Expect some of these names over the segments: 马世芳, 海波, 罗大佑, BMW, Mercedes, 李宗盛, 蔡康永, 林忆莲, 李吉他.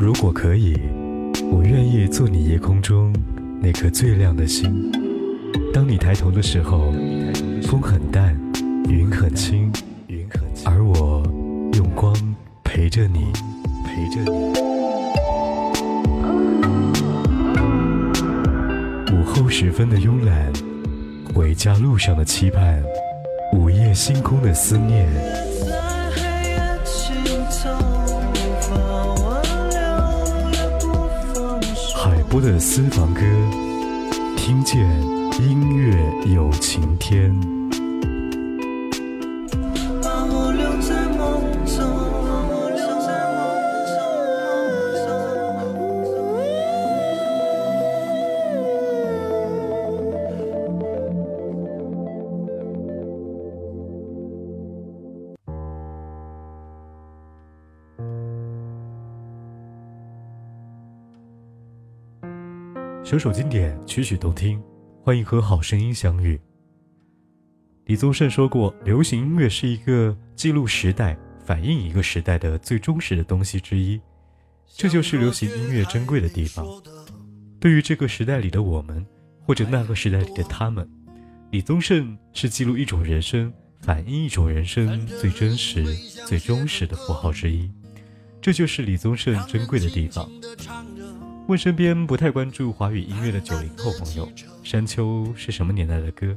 如果可以，我愿意做你夜空中那颗最亮的星。当你抬头的时候，风很淡，云很轻，而我用光陪着你，陪着你。午后时分的慵懒，回家路上的期盼，午夜星空的思念。海波的私房歌，听见音乐有晴天。把我留在梦中。首首经典，曲曲动听，欢迎和好声音相遇。李宗盛说过，流行音乐是一个记录时代、反映一个时代的最忠实的东西之一，这就是流行音乐珍贵的地方。对于这个时代里的我们，或者那个时代里的他们，李宗盛是记录一种人生、反映一种人生最真实、最忠实的符号之一，这就是李宗盛珍贵的地方。问身边不太关注华语音乐的90后朋友，山丘是什么年代的歌？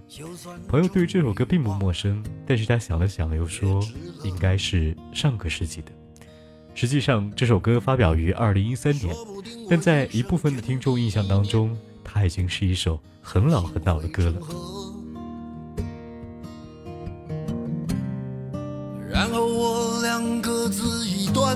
朋友对于这首歌并不陌生，但是他想了想又说，应该是上个世纪的。实际上这首歌发表于2013年，但在一部分的听众印象当中，它已经是一首很老很老的歌了。然后我俩各自一端，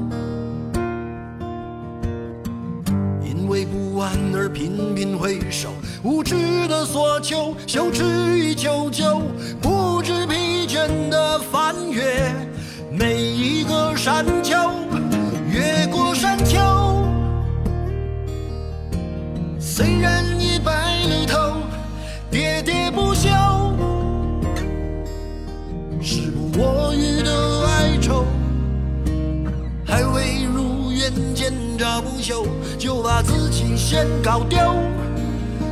为不安而频频挥手，无知的所求，羞耻与求救，不知疲倦地翻越每一个山丘，越过山丘。虽然已白了头，喋喋不休，时不我予的哀愁，还未入见着不朽，就把自己先搞丢，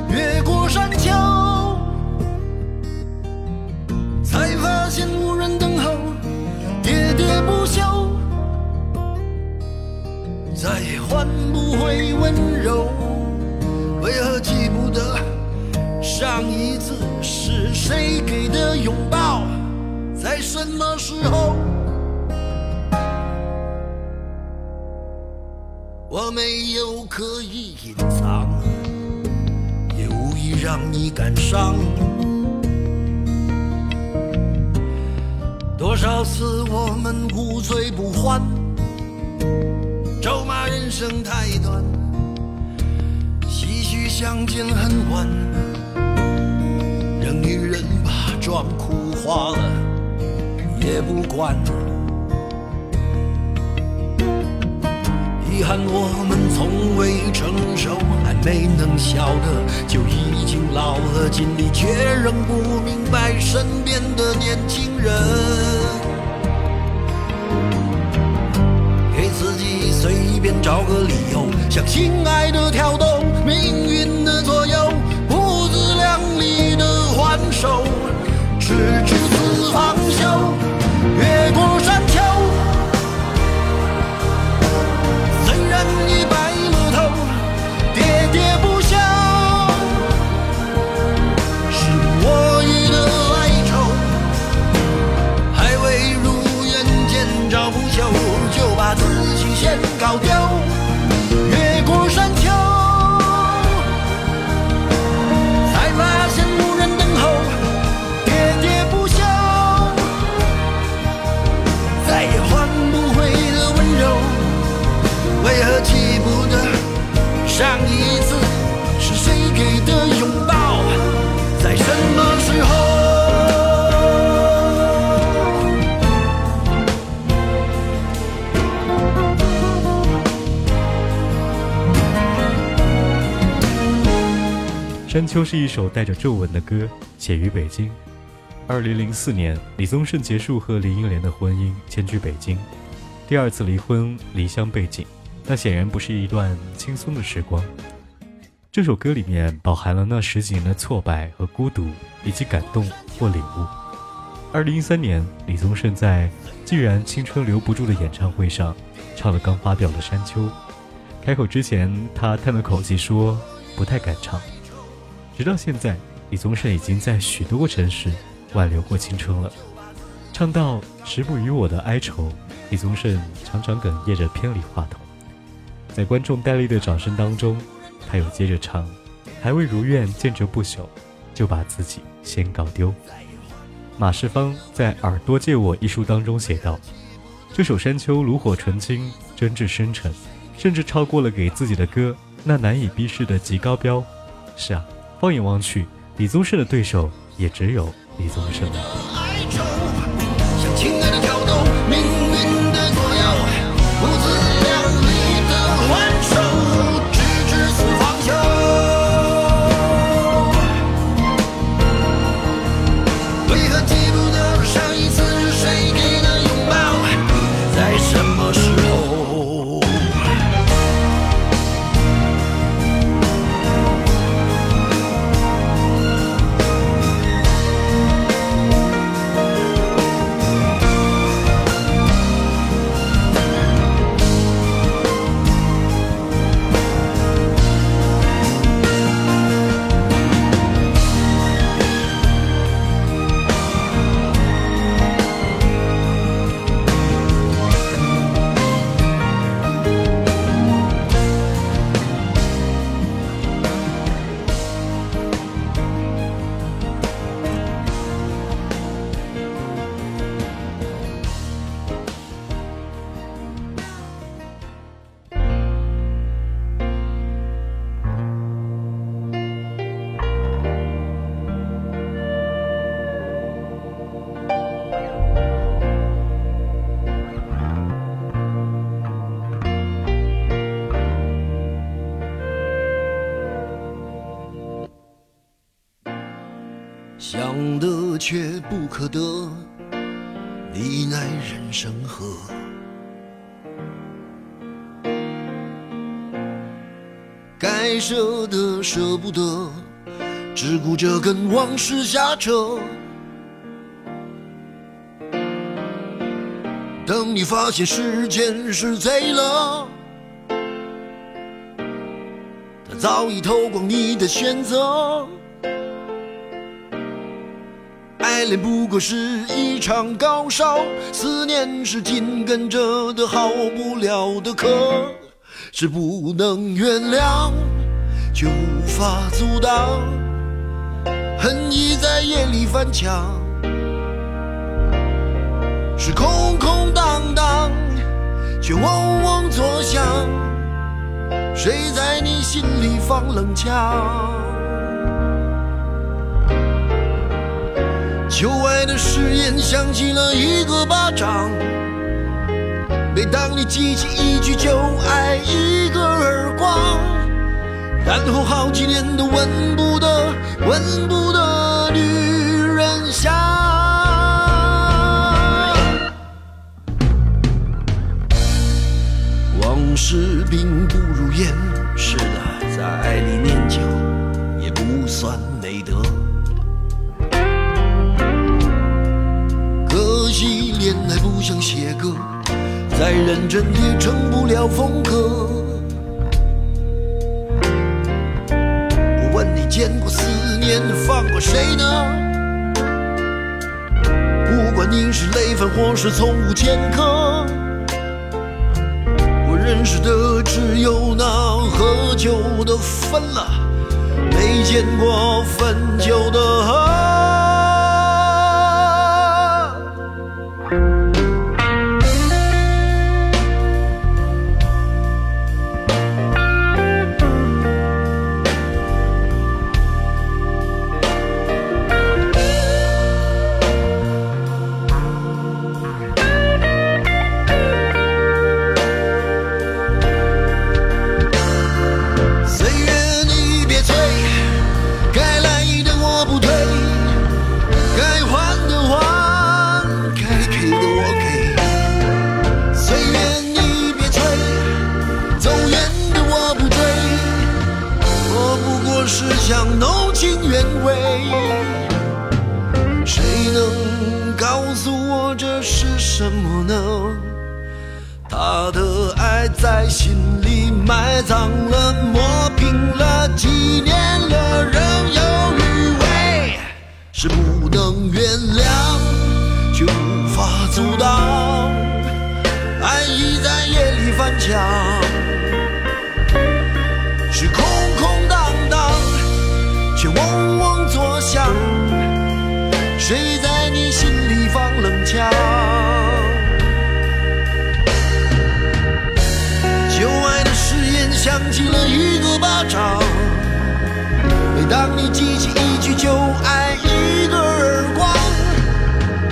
越过山丘，才发现无人等候，喋喋不休，再也换不回温柔。为何记不得上一次是谁给的拥抱，在什么时候？我没有刻意隐藏，也无意让你感伤。多少次我们无醉不欢，咒骂人生太短，唏嘘相见恨晚，人与人把妆哭花了也不管。遗憾我们从未成熟，还没能晓得，就已经老了，尽力却仍不明白身边的年轻人。给自己随便找个理由，向心爱的挑逗，命运的左右，不自量力的还手，直至死方休，越过山丘。就把自己先搞丢，越过山丘，才发现无人等候，喋喋不休，再也换不回的温柔。为何记不得上一次山丘是一首带着皱纹的歌，写于北京。2004年，李宗盛结束和林忆莲的婚姻，迁居北京。第二次离婚，离乡背井，那显然不是一段轻松的时光。这首歌里面饱含了那10几年的挫败和孤独，以及感动或领悟。2013年，李宗盛在《既然青春留不住》的演唱会上，唱了刚发表的《山丘》。开口之前，他叹了口气说：“不太敢唱。”直到现在，李宗盛已经在许多个城市挽留过青春了。唱到“时不与我的哀愁”，李宗盛常常哽咽着偏离话筒，在观众带泪的掌声当中，他又接着唱：“还未如愿见着不朽，就把自己先搞丢。”马世芳在《耳朵借我》一书当中写道：“这首《山丘》炉火纯青，真挚深沉，甚至超过了给自己的歌那难以逼视的极高标。”是啊，放眼望去，李宗盛的对手也只有李宗盛了。想得却不可得，你奈人生何？该舍的舍不得，只顾着跟往事瞎扯。等你发现时间是贼了，它早已偷光你的选择。爱恋不过是一场高烧，思念是紧跟着的好不了的渴，是不能原谅却无法阻挡，恨意在夜里翻墙，是空空荡荡却嗡嗡作响，谁在你心里放冷枪？旧爱的誓言响起了一个巴掌，每当你记起一句就挨一个耳光，然后好几年都闻不得女人香。往事并不如烟，是的，在爱里念旧也不算美德。可惜恋爱不想写歌，再认真也成不了风格。我问你见过思念放过谁呢？不管你是累犯或是从无前科，我认识的只有那喝酒的分了，没见过分酒的。想弄清原委，谁能告诉我这是什么呢？他的爱在心里埋葬了，磨平了，几年了，仍有余味，是不能原谅，却无法阻挡，爱已在夜里翻墙。 是空空荡荡，却嗡嗡作响。谁在你心里放冷枪？旧爱的誓言响起了一个巴掌。每当你记起一句旧爱，一个耳光。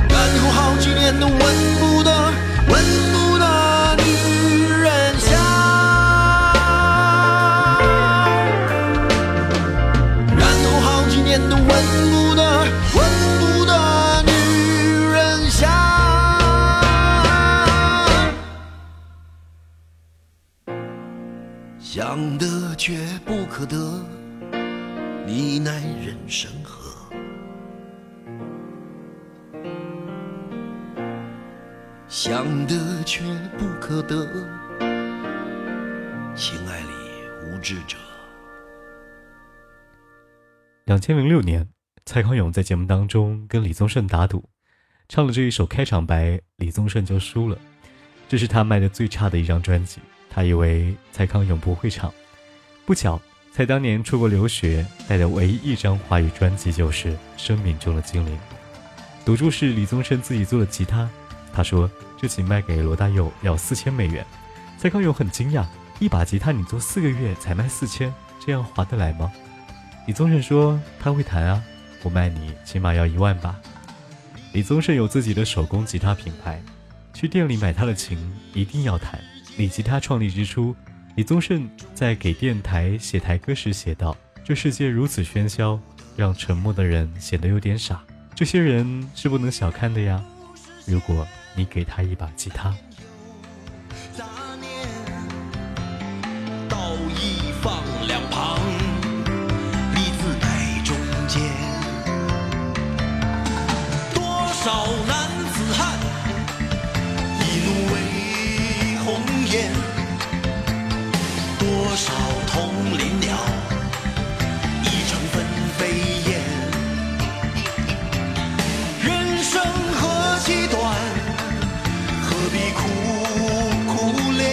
干枯好几年都闻不得女人香。 都闻不得女人香。想得却不可得，你奈人生何？想得却不可得，情爱里无知者。 2006年，蔡康永在节目当中跟李宗盛打赌，唱了这一首开场白，李宗盛就输了。这是他卖的最差的一张专辑，他以为蔡康永不会唱。不巧，蔡当年出国留学带的唯一一张华语专辑就是《生命中的精灵》。赌注是李宗盛自己做的吉他，他说这琴卖给罗大佑要4000美元。蔡康永很惊讶，一把吉他你做4个月才卖4000，这样划得来吗？ 李宗盛说他会弹啊，我卖你起码要1万吧。李宗盛有自己的手工吉他品牌，去店里买他的琴一定要弹。李吉他创立之初，李宗盛在给电台写台歌时写道：“这世界如此喧嚣，让沉默的人显得有点傻。这些人是不能小看的呀。如果你给他一把吉他。” 少男子汉，一怒为红颜。多少同林鸟，已成纷飞燕。人生何其短，何必苦恋？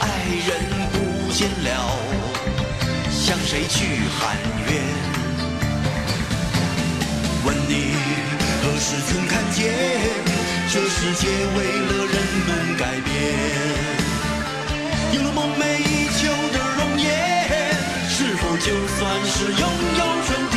爱人不见了，向谁去喊冤？ 问你何时曾看见，这世界为了人们改变。有了梦寐以求的容颜，是否就算是拥有春天？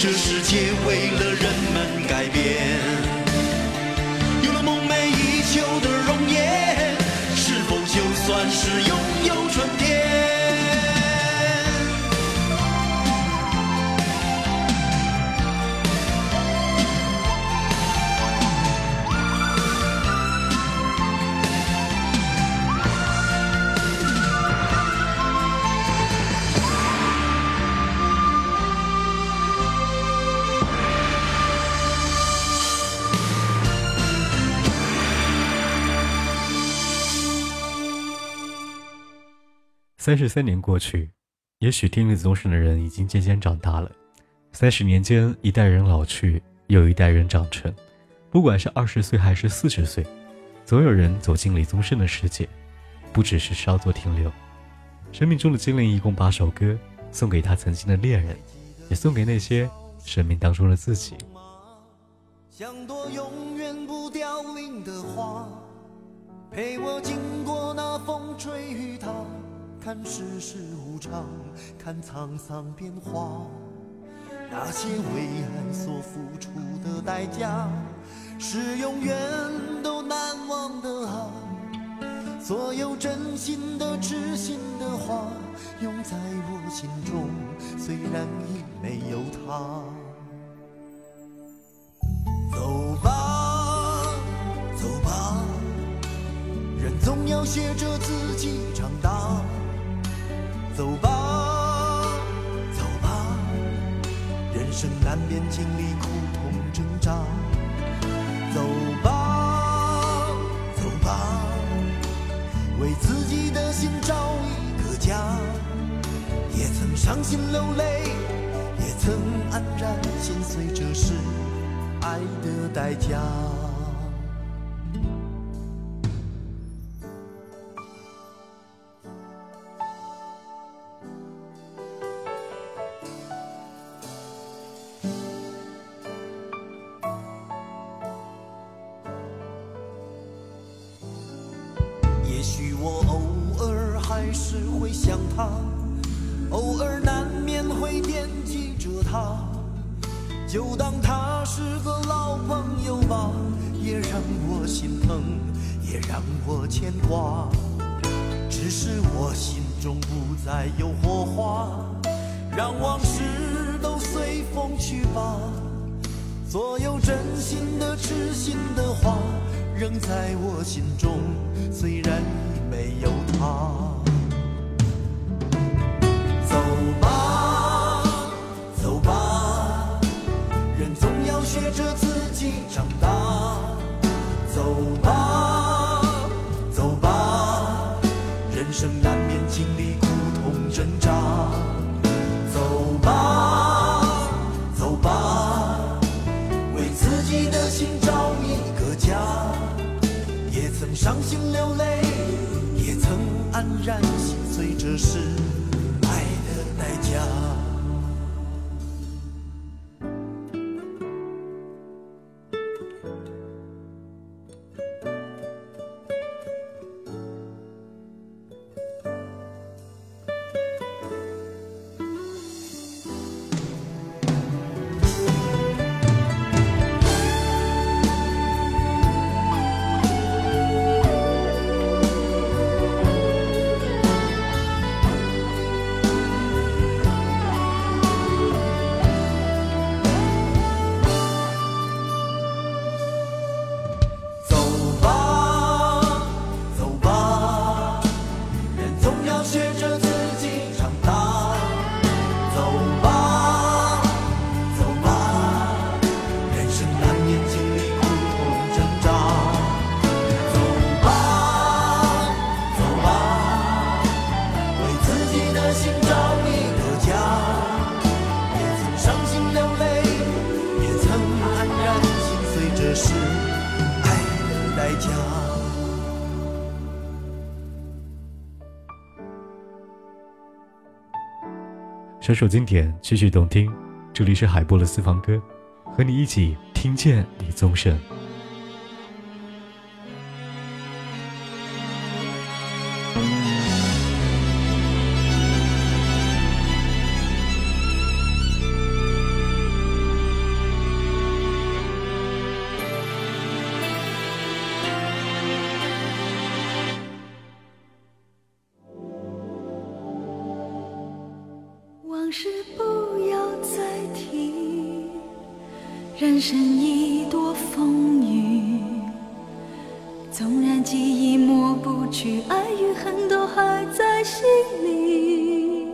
这世界为了人们改变，有了梦寐以求的容颜，是否就算是拥有春天？ 33年过去，也许听力总省的人已经渐渐长大了。30年间，一代人老去，又一代人长成。不管是20岁还是40岁，总有人走进李宗盛的世界，不只是稍作停留。生命中的精灵一共8首歌，送给他曾经的恋人，也送给那些生命当中的自己。像朵永远不凋零的花，陪我经过那风吹雨打，看世事无常，看沧桑变化，那些为爱所付出的代价，是永远都难忘的啊！所有真心的痴心的话，永在我心中，虽然已没有他。走吧走吧，人总要学着自己长大。走吧走吧，人生难免经历苦痛挣扎。走吧走吧，为自己的心找一个家。也曾伤心流泪，也曾黯然心碎，这是爱的代价。也许我偶尔还是会想他，偶尔难免会惦记着他，就当他是个老朋友吧，也让我心疼，也让我牵挂。只是我心中不再有火花，让往事都随风去吧。所有真心的痴心的话，仍在我心中，虽然已没有他。走吧走吧，人总要学着自己长大。走吧走吧，人生难免经历苦痛挣扎。走吧走吧，为自己的心找一个家。也曾伤心流泪，也曾黯然心碎，这是爱的代价。首首经典，曲曲动听。这里是海波的私房歌，和你一起听见李宗盛。往事不要再提，人生已多风雨，纵然记忆抹不去，爱与恨都还在心里。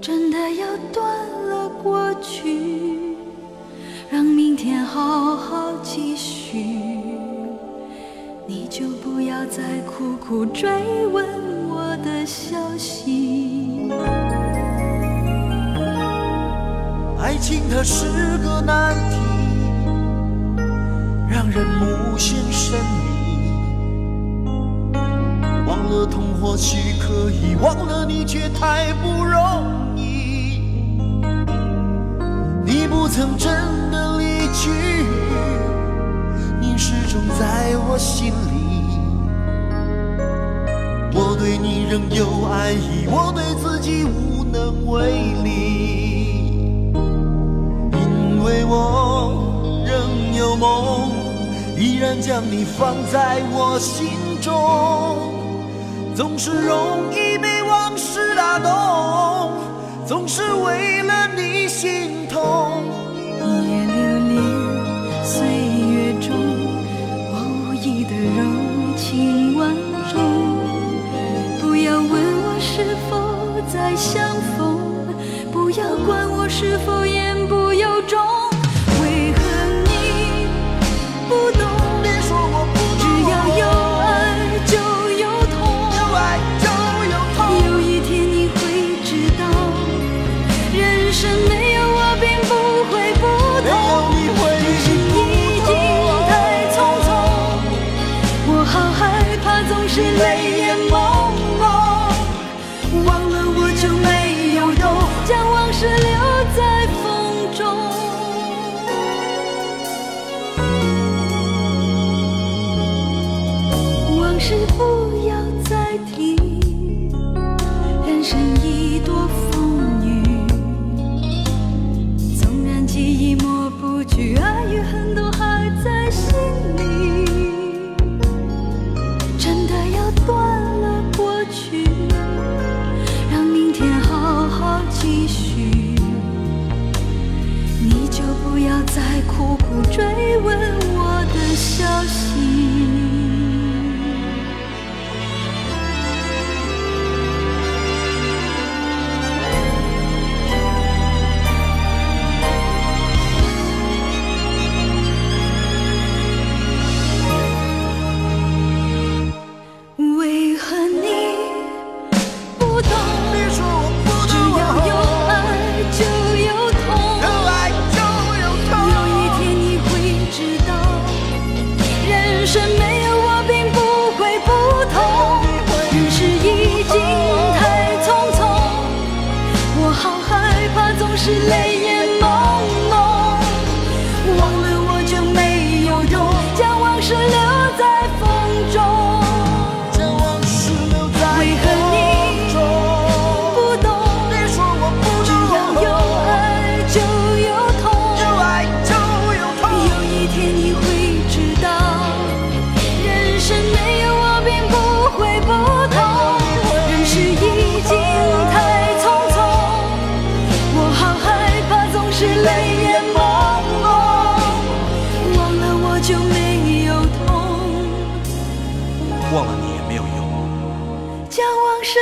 真的要断了过去，让明天好好继续，你就不要再苦苦追问我的消息。爱情它是个难题，让人无限神秘。忘了痛或许可以，忘了你却太不容易。你不曾真的离去，你始终在我心里。我对你仍有爱意，我对自己无能为力，因为我仍有梦，依然将你放在我心中。总是容易被往事打动，总是为了你心痛。一夜流连岁月中，我无意的柔情万种。是否再相逢？不要管我是否言不由衷。为何你不懂？别说我不懂。只要有爱就有痛，有爱就有痛。有一天你会知道，人生没有我并不会不同。你是你已经太匆匆，我好害怕，总是泪眼朦胧。忘了我就没有用，将往事留在风中。往事不要再提，人生已多风雨。纵然记忆抹不去，爱与恨都还在心里。真的要断了过去，继续，你就不要再苦苦追问我的消息。是泪眼朦胧，忘了我就没有用，将往事留在风中。为何你不懂？只要有爱就有痛，有一天你会知道，人生没有我并不会不同。人世已经太。是泪眼朦胧，忘了我就没有痛，忘了你也没有用，将往事。